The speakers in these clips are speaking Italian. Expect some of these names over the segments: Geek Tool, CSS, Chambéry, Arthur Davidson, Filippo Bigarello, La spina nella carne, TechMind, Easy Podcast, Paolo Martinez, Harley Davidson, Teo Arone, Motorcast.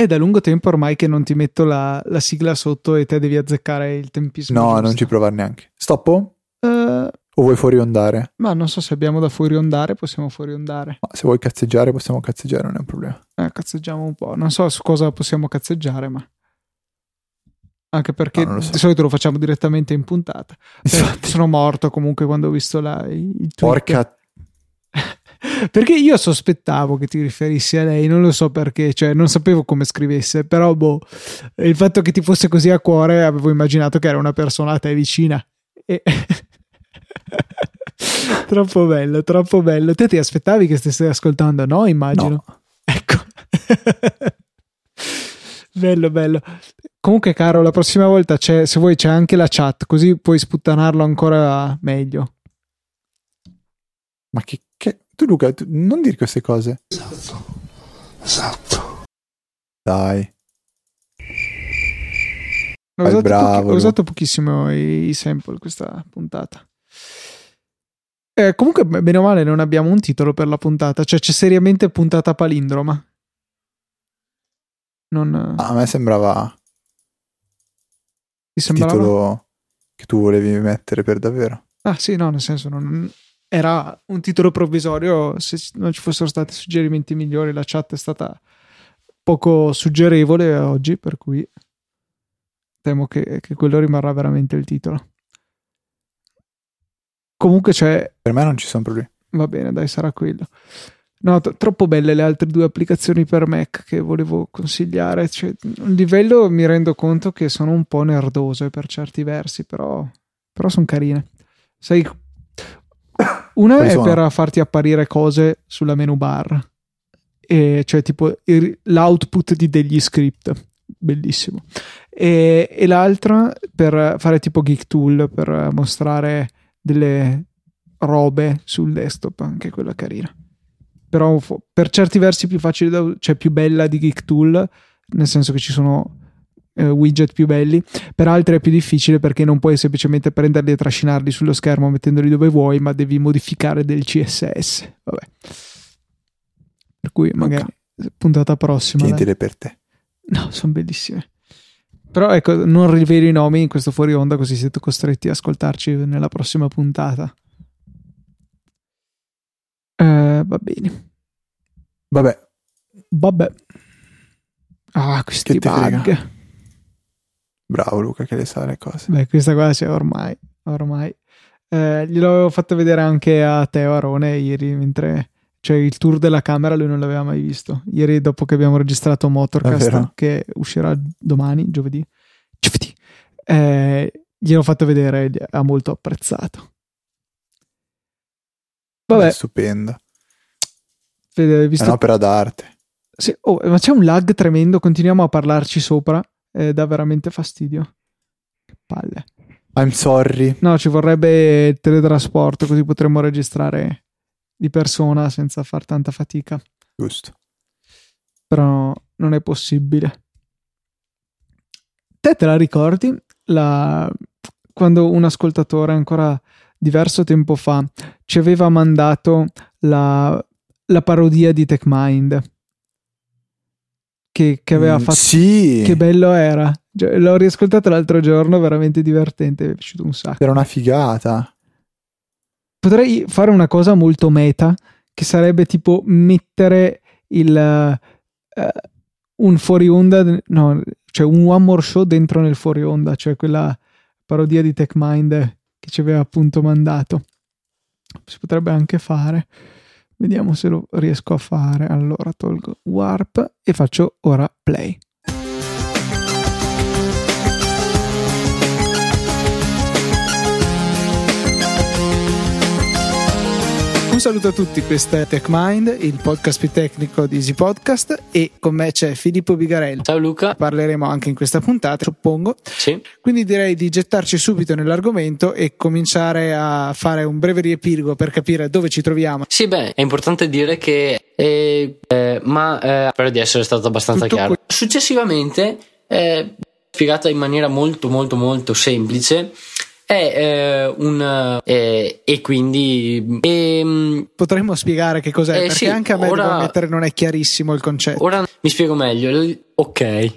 È da lungo tempo ormai che non ti metto la sigla sotto e te devi azzeccare il tempismo. No, giusto. Non ci provare neanche. Stoppo? O vuoi fuoriondare? Ma non so se abbiamo da fuoriondare, possiamo fuoriondare. Ma se vuoi cazzeggiare possiamo cazzeggiare, non è un problema. Cazzeggiamo un po'. Non so su cosa possiamo cazzeggiare, ma... Anche perché no, di solito lo facciamo direttamente in puntata. Sono morto comunque quando ho visto il tuo... Porca... Perché io sospettavo che ti riferissi a lei, non lo so perché, cioè non sapevo come scrivesse, però il fatto che ti fosse così a cuore avevo immaginato che era una persona a te vicina. E... Troppo bello, troppo bello. Te ti aspettavi che stessi ascoltando? No, immagino. No. Ecco. Bello, bello. Comunque, caro, la prossima volta se vuoi c'è anche la chat, così puoi sputtanarlo ancora meglio. Ma che... Tu, Luca, non dire queste cose. Esatto. Dai. Ho usato pochissimo i sample questa puntata. Comunque, bene o male, non abbiamo un titolo per la puntata. Cioè, c'è seriamente puntata palindroma. A me sembrava... Ti sembrava? Il titolo che tu volevi mettere per davvero. Ah, sì, no, nel senso... Era un titolo provvisorio. Se non ci fossero stati suggerimenti migliori, la chat è stata poco suggerevole oggi, per cui temo che quello rimarrà veramente il titolo. Comunque per me non ci sono problemi. Va bene, dai, sarà quello. No, troppo belle le altre due applicazioni per Mac che volevo consigliare. Un livello, mi rendo conto che sono un po' nerdose per certi versi, però sono carine. Sai, una è per farti apparire cose sulla menu bar, e cioè tipo l'output di degli script, bellissimo, e l'altra per fare tipo Geek Tool, per mostrare delle robe sul desktop, anche quella carina, però per certi versi più facile più bella di Geek Tool, nel senso che ci sono widget più belli, per altri è più difficile perché non puoi semplicemente prenderli e trascinarli sullo schermo mettendoli dove vuoi, ma devi modificare del CSS. Vabbè, per cui magari puntata prossima. Tientile per te. No, sono bellissime. Però ecco, non rivelo i nomi in questo fuori onda, così siete costretti ad ascoltarci nella prossima puntata. Va bene. Vabbè. Ah, questi bug. Frega. Bravo Luca che le sa le cose. Beh, questa qua c'è ormai. Glielo avevo fatto vedere anche a Teo Arone ieri, mentre il tour della camera lui non l'aveva mai visto. Ieri, dopo che abbiamo registrato Motorcast, che uscirà domani, giovedì, gliel'ho fatto vedere, ha molto apprezzato. Vabbè. È stupenda. Visto... È un'opera d'arte. Sì, ma c'è un lag tremendo, continuiamo a parlarci sopra. Dà veramente fastidio. Che palle. I'm sorry. No, ci vorrebbe il teletrasporto, così potremmo registrare di persona senza far tanta fatica. Giusto. Però non è possibile. Te la ricordi? Quando un ascoltatore ancora diverso tempo fa ci aveva mandato la parodia di TechMind che aveva fatto, sì. Che bello era, l'ho riascoltato l'altro giorno, veramente divertente, mi è piaciuto un sacco, era una figata. Potrei fare una cosa molto meta, che sarebbe tipo mettere un fuori onda, no, un one more show dentro nel fuori onda, quella parodia di TechMind che ci aveva appunto mandato. Si potrebbe anche fare. Vediamo se lo riesco a fare. Allora tolgo warp e faccio ora play. Un saluto a tutti, questa è TechMind, il podcast più tecnico di Easy Podcast, e con me c'è Filippo Bigarello. Ciao Luca. Parleremo anche in questa puntata, suppongo. Sì. Quindi direi di gettarci subito nell'argomento e cominciare a fare un breve riepilogo per capire dove ci troviamo. Sì, beh, è importante dire che spero di essere stato abbastanza tutto chiaro. Successivamente spiegata in maniera molto molto molto semplice Potremmo spiegare che cos'è, perché sì, anche a me ora, devo mettere, non è chiarissimo il concetto. Ora mi spiego meglio. Ok.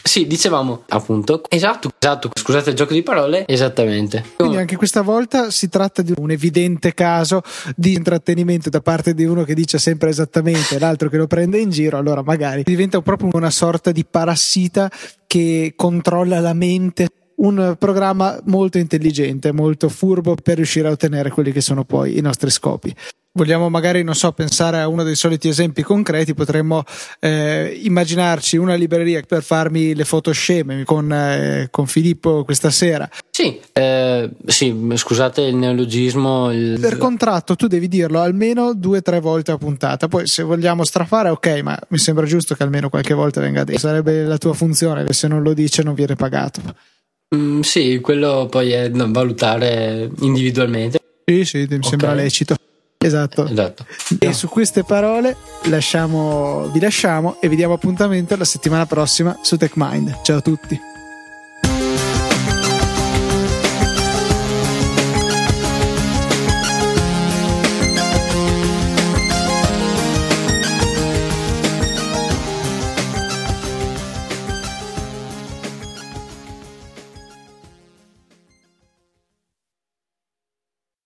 Sì, dicevamo appunto, esatto, scusate il gioco di parole, esattamente. Quindi anche questa volta si tratta di un evidente caso di intrattenimento da parte di uno che dice sempre esattamente e l'altro che lo prende in giro, allora magari diventa proprio una sorta di parassita che controlla la mente. Un programma molto intelligente, molto furbo per riuscire a ottenere quelli che sono poi i nostri scopi. Vogliamo magari, non so, pensare a uno dei soliti esempi concreti, potremmo immaginarci una libreria per farmi le foto sceme con Filippo questa sera. Sì, scusate il neologismo. Per contratto tu devi dirlo almeno 2-3 volte a puntata, poi se vogliamo strafare ok, ma mi sembra giusto che almeno qualche volta venga detto. Sarebbe la tua funzione, che se non lo dice non viene pagato. Sì, quello poi è da valutare individualmente. Sì, mi sembra lecito. Esatto. E su queste parole vi lasciamo e vi diamo appuntamento la settimana prossima su TechMind. Ciao a tutti.